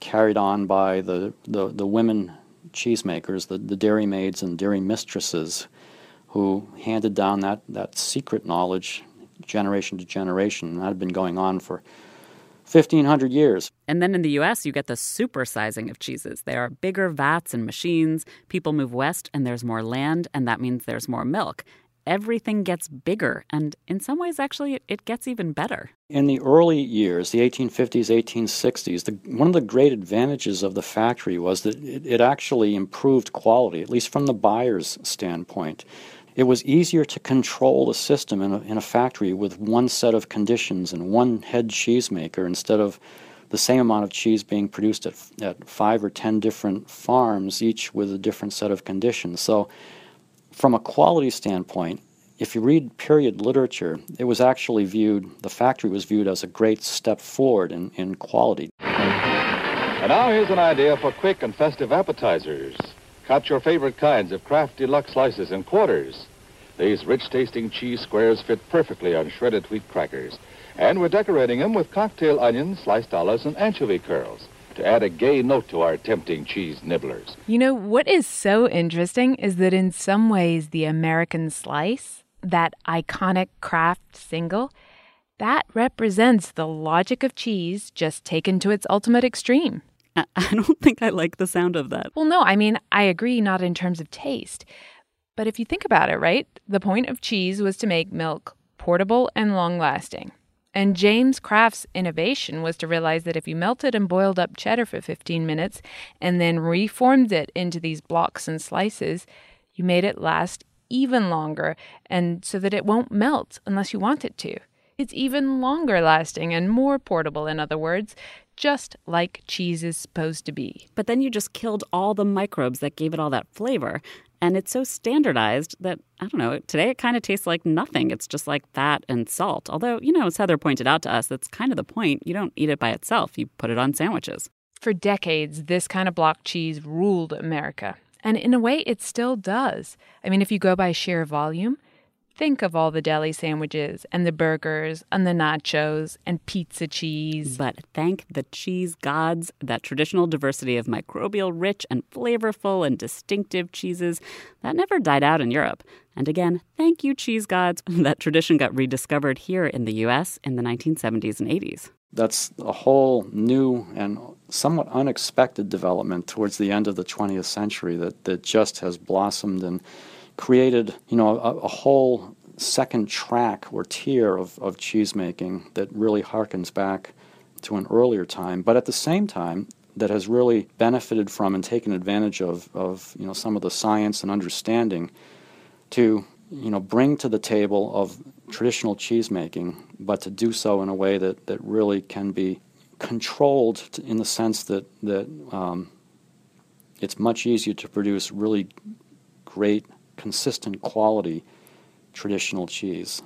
carried on by the, the, the women cheesemakers, the, the dairy maids and dairy mistresses, who handed down that, that secret knowledge generation to generation. And that had been going on for fifteen hundred years. And then in the U S, you get the supersizing of cheeses. There are bigger vats and machines. People move west, and there's more land, and that means there's more milk. Everything gets bigger, and in some ways, actually, it gets even better. In the early years, the eighteen fifties, eighteen sixties, the, one of the great advantages of the factory was that it, it actually improved quality, at least from the buyer's standpoint. It was easier to control the system in a, in a factory with one set of conditions and one head cheesemaker instead of the same amount of cheese being produced at, at five or ten different farms, each with a different set of conditions. So from a quality standpoint, if you read period literature, it was actually viewed, the factory was viewed as a great step forward in, in quality. And now here's an idea for quick and festive appetizers. Cut your favorite kinds of Kraft Deluxe slices in quarters. These rich-tasting cheese squares fit perfectly on shredded wheat crackers. And we're decorating them with cocktail onions, sliced olives, and anchovy curls, to add a gay note to our tempting cheese nibblers. You know, what is so interesting is that in some ways the American slice, that iconic Kraft single, that represents the logic of cheese just taken to its ultimate extreme. I don't think I like the sound of that. Well, no, I mean, I agree, not in terms of taste. But if you think about it, right, the point of cheese was to make milk portable and long-lasting. And James Kraft's innovation was to realize that if you melted and boiled up cheddar for fifteen minutes and then reformed it into these blocks and slices, you made it last even longer, and so that it won't melt unless you want it to. It's even longer lasting and more portable, in other words, just like cheese is supposed to be. But then you just killed all the microbes that gave it all that flavor. And it's so standardized that, I don't know, today it kind of tastes like nothing. It's just like fat and salt. Although, you know, as Heather pointed out to us, that's kind of the point. You don't eat it by itself. You put it on sandwiches. For decades, this kind of block cheese ruled America. And in a way, it still does. I mean, if you go by sheer volume, think of all the deli sandwiches and the burgers and the nachos and pizza cheese. But thank the cheese gods that traditional diversity of microbial rich and flavorful and distinctive cheeses, that never died out in Europe. And again, thank you, cheese gods, that tradition got rediscovered here in the U S in the nineteen seventies and eighties. That's a whole new and somewhat unexpected development towards the end of the twentieth century that, that just has blossomed and created, you know, a, a whole second track or tier of, of cheesemaking that really harkens back to an earlier time, but at the same time that has really benefited from and taken advantage of, of you know, some of the science and understanding to, you know, bring to the table of traditional cheesemaking, but to do so in a way that, that really can be controlled to, in the sense that, that um, it's much easier to produce really great consistent quality traditional cheese.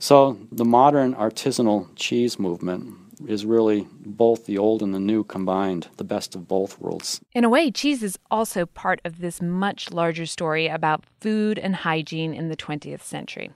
So the modern artisanal cheese movement is really both the old and the new combined, the best of both worlds. In a way, cheese is also part of this much larger story about food and hygiene in the twentieth century.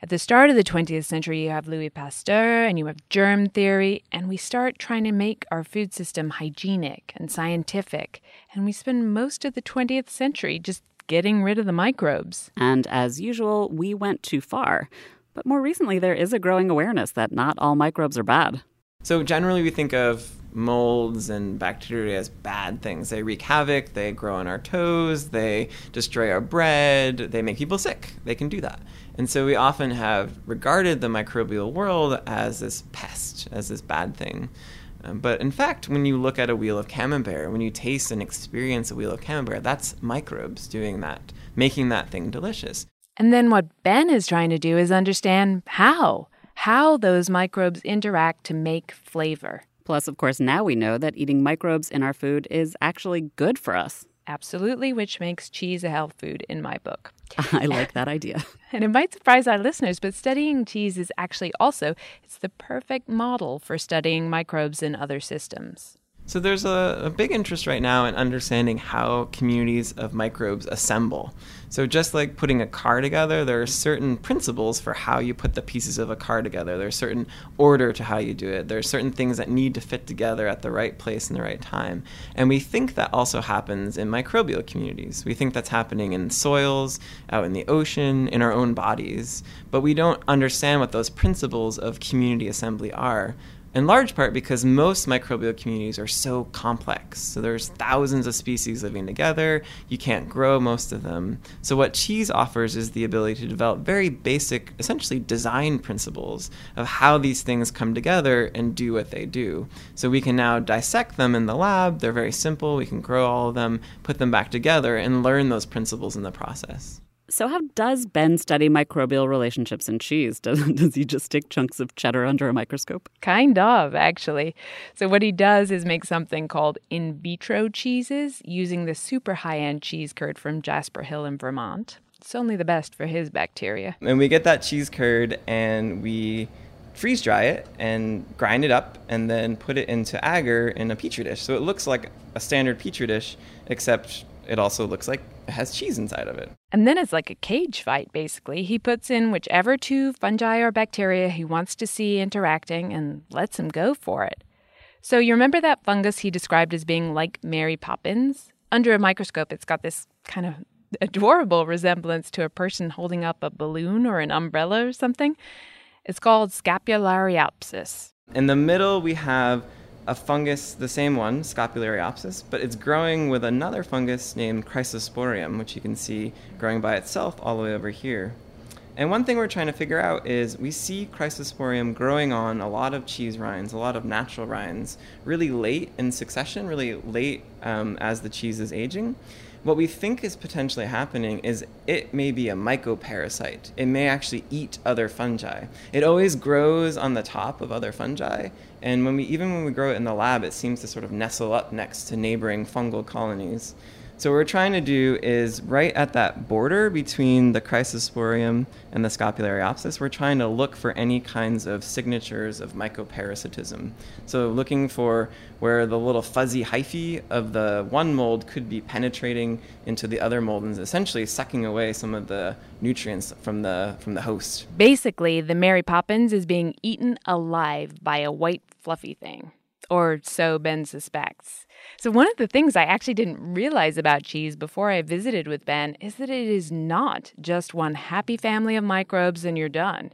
At the start of the twentieth century, you have Louis Pasteur and you have germ theory, and we start trying to make our food system hygienic and scientific. And we spend most of the twentieth century just getting rid of the microbes. And as usual, we went too far. But more recently, there is a growing awareness that not all microbes are bad. So generally, we think of molds and bacteria as bad things. They wreak havoc, they grow on our toes, they destroy our bread, they make people sick. They can do that. And so we often have regarded the microbial world as this pest, as this bad thing. Um, but in fact, when you look at a wheel of Camembert, when you taste and experience a wheel of Camembert, that's microbes doing that, making that thing delicious. And then what Ben is trying to do is understand how, how those microbes interact to make flavor. Plus, of course, now we know that eating microbes in our food is actually good for us. Absolutely, which makes cheese a health food in my book. I like that idea. And it might surprise our listeners, but studying cheese is actually also, it's the perfect model for studying microbes in other systems. So there's a, a big interest right now in understanding how communities of microbes assemble. So just like putting a car together, there are certain principles for how you put the pieces of a car together. There's certain order to how you do it. There are certain things that need to fit together at the right place and the right time. And we think that also happens in microbial communities. We think that's happening in soils, out in the ocean, in our own bodies. But we don't understand what those principles of community assembly are. In large part because most microbial communities are so complex. So there's thousands of species living together. You can't grow most of them. So what cheese offers is the ability to develop very basic, essentially design principles of how these things come together and do what they do. So we can now dissect them in the lab. They're very simple. We can grow all of them, put them back together, and learn those principles in the process. So how does Ben study microbial relationships in cheese? Does, does he just stick chunks of cheddar under a microscope? Kind of, actually. So what he does is make something called in vitro cheeses using the super high-end cheese curd from Jasper Hill in Vermont. It's only the best for his bacteria. And we get that cheese curd and we freeze dry it and grind it up and then put it into agar in a Petri dish. So it looks like a standard Petri dish, except it also looks like it has cheese inside of it. And then it's like a cage fight, basically. He puts in whichever two fungi or bacteria he wants to see interacting and lets him go for it. So you remember that fungus he described as being like Mary Poppins? Under a microscope, it's got this kind of adorable resemblance to a person holding up a balloon or an umbrella or something. It's called Scopulariopsis. In the middle, we have a fungus, the same one, Scopulariopsis, but it's growing with another fungus named Chrysosporium, which you can see growing by itself all the way over here. And one thing we're trying to figure out is we see Chrysosporium growing on a lot of cheese rinds, a lot of natural rinds, really late in succession, really late um, as the cheese is aging. What we think is potentially happening is it may be a mycoparasite. It may actually eat other fungi. It always grows on the top of other fungi, and when we even when we grow it in the lab, it seems to sort of nestle up next to neighboring fungal colonies. So what we're trying to do is right at that border between the Chrysosporium and the Scopulariopsis, we're trying to look for any kinds of signatures of mycoparasitism. So looking for where the little fuzzy hyphae of the one mold could be penetrating into the other mold and essentially sucking away some of the nutrients from the from the host. Basically, the Mary Poppins is being eaten alive by a white fluffy thing. Or so Ben suspects. So one of the things I actually didn't realize about cheese before I visited with Ben is that it is not just one happy family of microbes and you're done.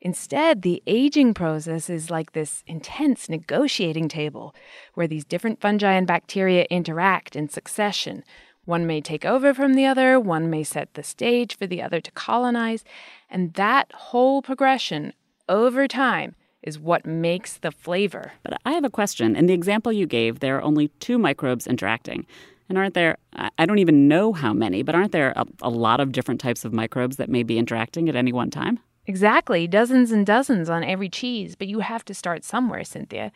Instead, the aging process is like this intense negotiating table where these different fungi and bacteria interact in succession. One may take over from the other, one may set the stage for the other to colonize, and that whole progression over time is what makes the flavor. But I have a question. In the example you gave, there are only two microbes interacting. And aren't there, I don't even know how many, but aren't there a, a lot of different types of microbes that may be interacting at any one time? Exactly. Dozens and dozens on every cheese. But you have to start somewhere, Cynthia.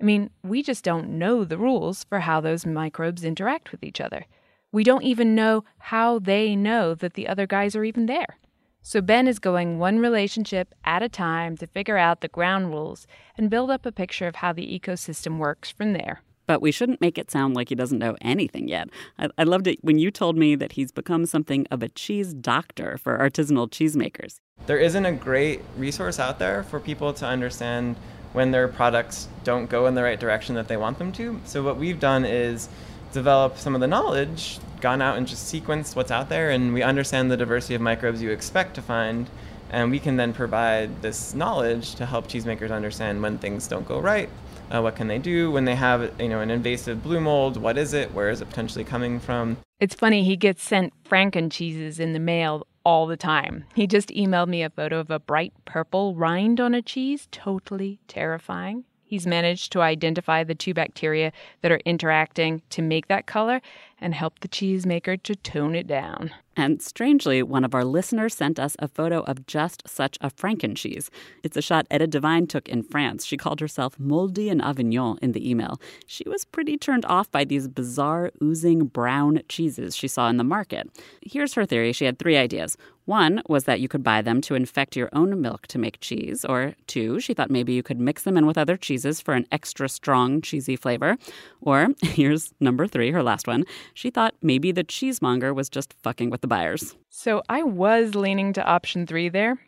I mean, we just don't know the rules for how those microbes interact with each other. We don't even know how they know that the other guys are even there. So Ben is going one relationship at a time to figure out the ground rules and build up a picture of how the ecosystem works from there. But we shouldn't make it sound like he doesn't know anything yet. I, I loved it when you told me that he's become something of a cheese doctor for artisanal cheesemakers. There isn't a great resource out there for people to understand when their products don't go in the right direction that they want them to. So what we've done is develop some of the knowledge, gone out and just sequenced what's out there, and we understand the diversity of microbes you expect to find, and we can then provide this knowledge to help cheesemakers understand when things don't go right, uh, what can they do, when they have, you know, an invasive blue mold, what is it, where is it potentially coming from. It's funny, he gets sent Franken cheeses in the mail all the time. He just emailed me a photo of a bright purple rind on a cheese, totally terrifying. He's managed to identify the two bacteria that are interacting to make that color and help the cheesemaker to tone it down. And strangely, one of our listeners sent us a photo of just such a frankencheese. It's a shot Etta Devine took in France. She called herself Moldy and Avignon in the email. She was pretty turned off by these bizarre, oozing brown cheeses she saw in the market. Here's her theory. She had three ideas. One was that you could buy them to infect your own milk to make cheese. Or two, she thought maybe you could mix them in with other cheeses for an extra strong cheesy flavor. Or, here's number three, her last one, she thought maybe the cheesemonger was just fucking with the buyers. So I was leaning to option three there.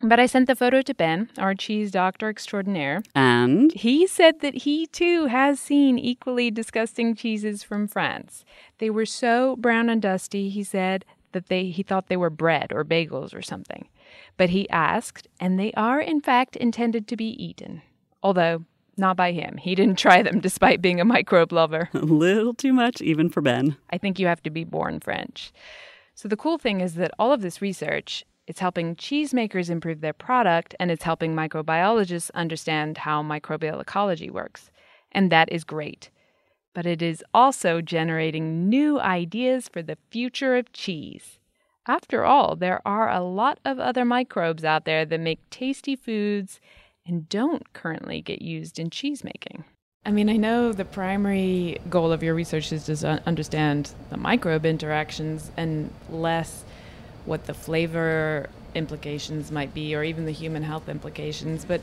But I sent the photo to Ben, our cheese doctor extraordinaire. And? He said that he, too, has seen equally disgusting cheeses from France. They were so brown and dusty, he said, that they he thought they were bread or bagels or something. But he asked, and they are, in fact, intended to be eaten. Although, not by him. He didn't try them despite being a microbe lover. A little too much, even for Ben. I think you have to be born French. So the cool thing is that all of this research, it's helping cheesemakers improve their product, and it's helping microbiologists understand how microbial ecology works. And that is great. But it is also generating new ideas for the future of cheese. After all, there are a lot of other microbes out there that make tasty foods and don't currently get used in cheesemaking. I mean, I know the primary goal of your research is to understand the microbe interactions and less what the flavor implications might be or even the human health implications, but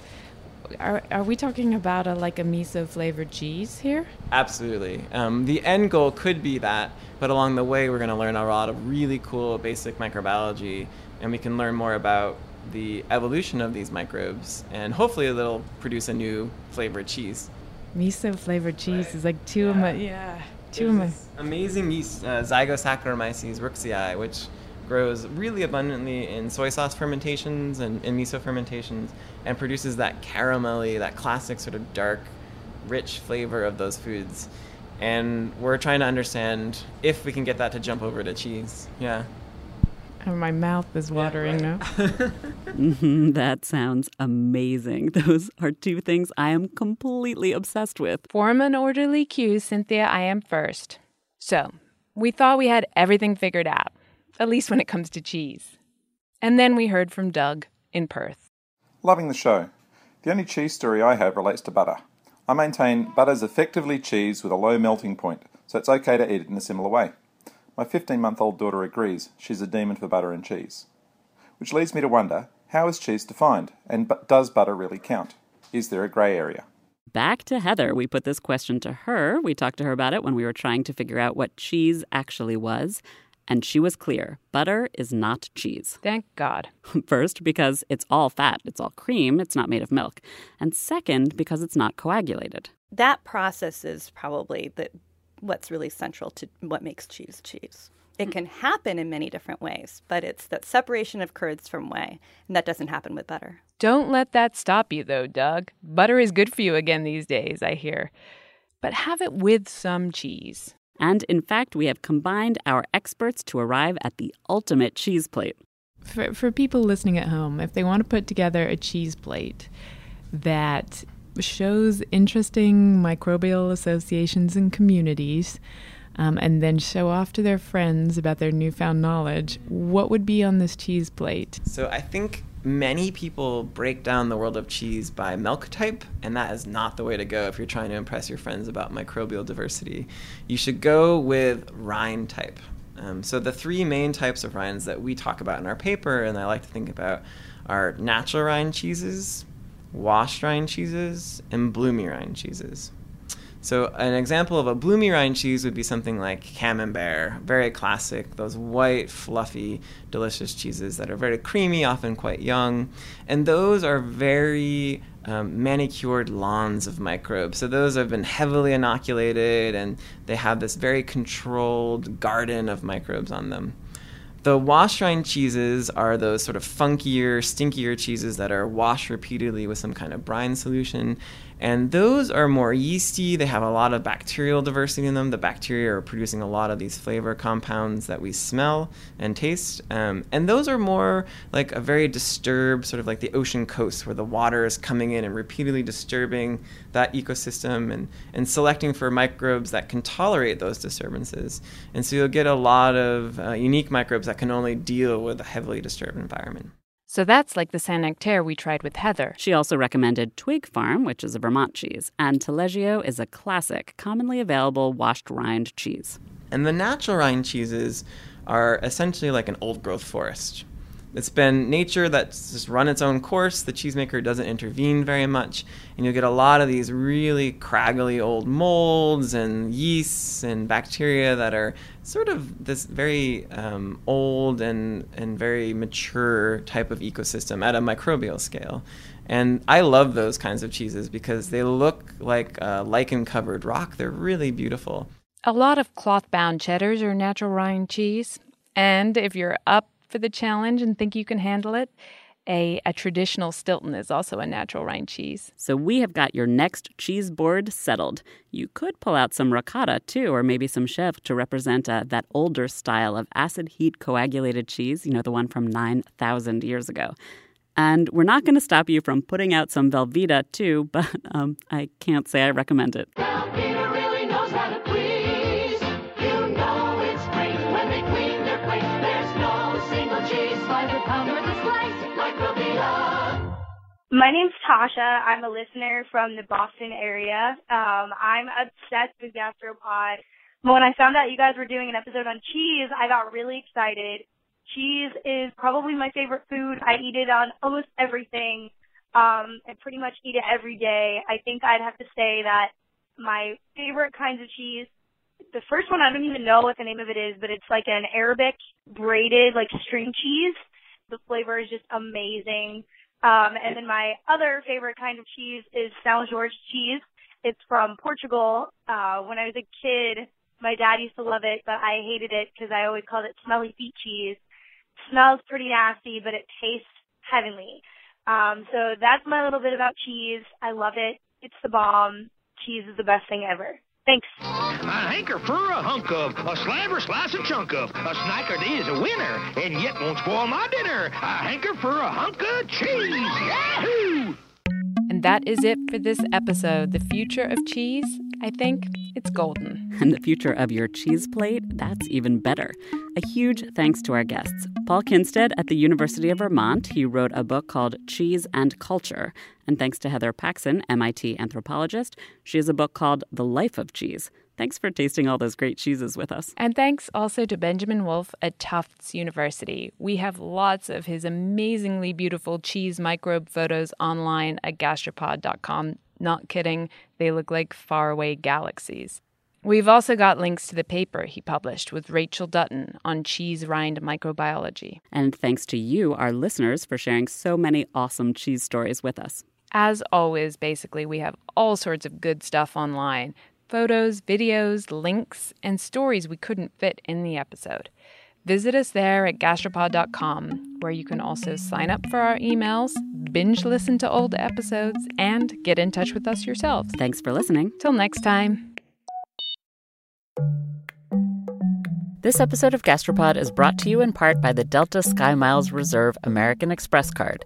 Are, are we talking about a, like a miso-flavored cheese here? Absolutely. Um, the end goal could be that, but along the way, we're going to learn a lot of really cool basic microbiology, and we can learn more about the evolution of these microbes, and hopefully they'll produce a new flavored cheese. Miso-flavored cheese right. is like two yeah. of my... Yeah, two There's of my... amazing yeast, uh, Zygosaccharamyces rooksii, which grows really abundantly in soy sauce fermentations and in miso fermentations and produces that caramelly, that classic sort of dark, rich flavor of those foods. And we're trying to understand if we can get that to jump over to cheese. Yeah. And my mouth is watering yeah, right. now. mm-hmm, that sounds amazing. Those are two things I am completely obsessed with. Form an orderly queue, Cynthia. I am first. So we thought we had everything figured out. At least when it comes to cheese. And then we heard from Doug in Perth. Loving the show. The only cheese story I have relates to butter. I maintain butter is effectively cheese with a low melting point, so it's okay to eat it in a similar way. My fifteen-month-old daughter agrees. She's a demon for butter and cheese. Which leads me to wonder, how is cheese defined? And but does butter really count? Is there a grey area? Back to Heather. We put this question to her. We talked to her about it when we were trying to figure out what cheese actually was. And she was clear. Butter is not cheese. Thank God. First, because it's all fat. It's all cream. It's not made of milk. And second, because it's not coagulated. That process is probably the, what's really central to what makes cheese cheese. It can happen in many different ways, but it's that separation of curds from whey, and that doesn't happen with butter. Don't let that stop you, though, Doug. Butter is good for you again these days, I hear. But have it with some cheese. And in fact, we have combined our experts to arrive at the ultimate cheese plate. For, for people listening at home, if they want to put together a cheese plate that shows interesting microbial associations and communities, um, and then show off to their friends about their newfound knowledge, what would be on this cheese plate? So I think many people break down the world of cheese by milk type, and that is not the way to go if you're trying to impress your friends about microbial diversity. You should go with rind type. Um, so the three main types of rinds that we talk about in our paper, and I like to think about, are natural rind cheeses, washed rind cheeses, and bloomy rind cheeses. So an example of a bloomy rind cheese would be something like Camembert, very classic, those white, fluffy, delicious cheeses that are very creamy, often quite young. And those are very um, manicured lawns of microbes. So those have been heavily inoculated, and they have this very controlled garden of microbes on them. The washed rind cheeses are those sort of funkier, stinkier cheeses that are washed repeatedly with some kind of brine solution. And those are more yeasty. They have a lot of bacterial diversity in them. The bacteria are producing a lot of these flavor compounds that we smell and taste. Um, and those are more like a very disturbed, sort of like the ocean coast, where the water is coming in and repeatedly disturbing that ecosystem and, and selecting for microbes that can tolerate those disturbances. And so you'll get a lot of uh, unique microbes that can only deal with a heavily disturbed environment. So that's like the Saint-Nectaire we tried with Heather. She also recommended Twig Farm, which is a Vermont cheese, and Taleggio is a classic, commonly available washed rind cheese. And the natural rind cheeses are essentially like an old-growth forest. It's been nature that's just run its own course. The cheesemaker doesn't intervene very much, and you'll get a lot of these really craggly old molds and yeasts and bacteria that are sort of this very um, old and, and very mature type of ecosystem at a microbial scale. And I love those kinds of cheeses because they look like uh, lichen-covered rock. They're really beautiful. A lot of cloth-bound cheddars are natural rind cheese, and if you're up for the challenge and think you can handle it, a, a traditional Stilton is also a natural rind cheese. So we have got your next cheese board settled. You could pull out some ricotta, too, or maybe some chèvre to represent uh, that older style of acid heat coagulated cheese, you know, the one from nine thousand years ago. And we're not going to stop you from putting out some Velveeta, too, but um, I can't say I recommend it. Velveeta really knows how to please. My name's Tasha. I'm a listener from the Boston area. Um, I'm obsessed with Gastropod. But when I found out you guys were doing an episode on cheese, I got really excited. Cheese is probably my favorite food. I eat it on almost everything. Um, I pretty much eat it every day. I think I'd have to say that my favorite kinds of cheese, the first one, I don't even know what the name of it is, but it's like an Arabic braided, like, string cheese. The flavor is just amazing. Um, and then my other favorite kind of cheese is Saint George cheese. It's from Portugal. Uh, when I was a kid, my dad used to love it, but I hated it because I always called it smelly feet cheese. It smells pretty nasty, but it tastes heavenly. Um, so that's my little bit about cheese. I love it. It's the bomb. Cheese is the best thing ever. Thanks. I hanker for a hunk of, a slab or slice a chunk of, a snickerdee's a winner, and yet won't spoil my dinner. I hanker for a hunk of cheese. Yahoo! And that is it for this episode. The future of cheese, I think it's golden. And the future of your cheese plate, that's even better. A huge thanks to our guests. Paul Kinstead at the University of Vermont. He wrote a book called Cheese and Culture. And thanks to Heather Paxson, M I T anthropologist. She has a book called The Life of Cheese. Thanks for tasting all those great cheeses with us. And thanks also to Benjamin Wolfe at Tufts University. We have lots of his amazingly beautiful cheese microbe photos online at gastropod dot com. Not kidding, they look like faraway galaxies. We've also got links to the paper he published with Rachel Dutton on cheese rind microbiology. And thanks to you, our listeners, for sharing so many awesome cheese stories with us. As always, basically, we have all sorts of good stuff online. Photos, videos, links, and stories we couldn't fit in the episode. Visit us there at gastropod dot com, where you can also sign up for our emails, binge listen to old episodes, and get in touch with us yourselves. Thanks for listening. Till next time. This episode of Gastropod is brought to you in part by the Delta SkyMiles Reserve American Express card.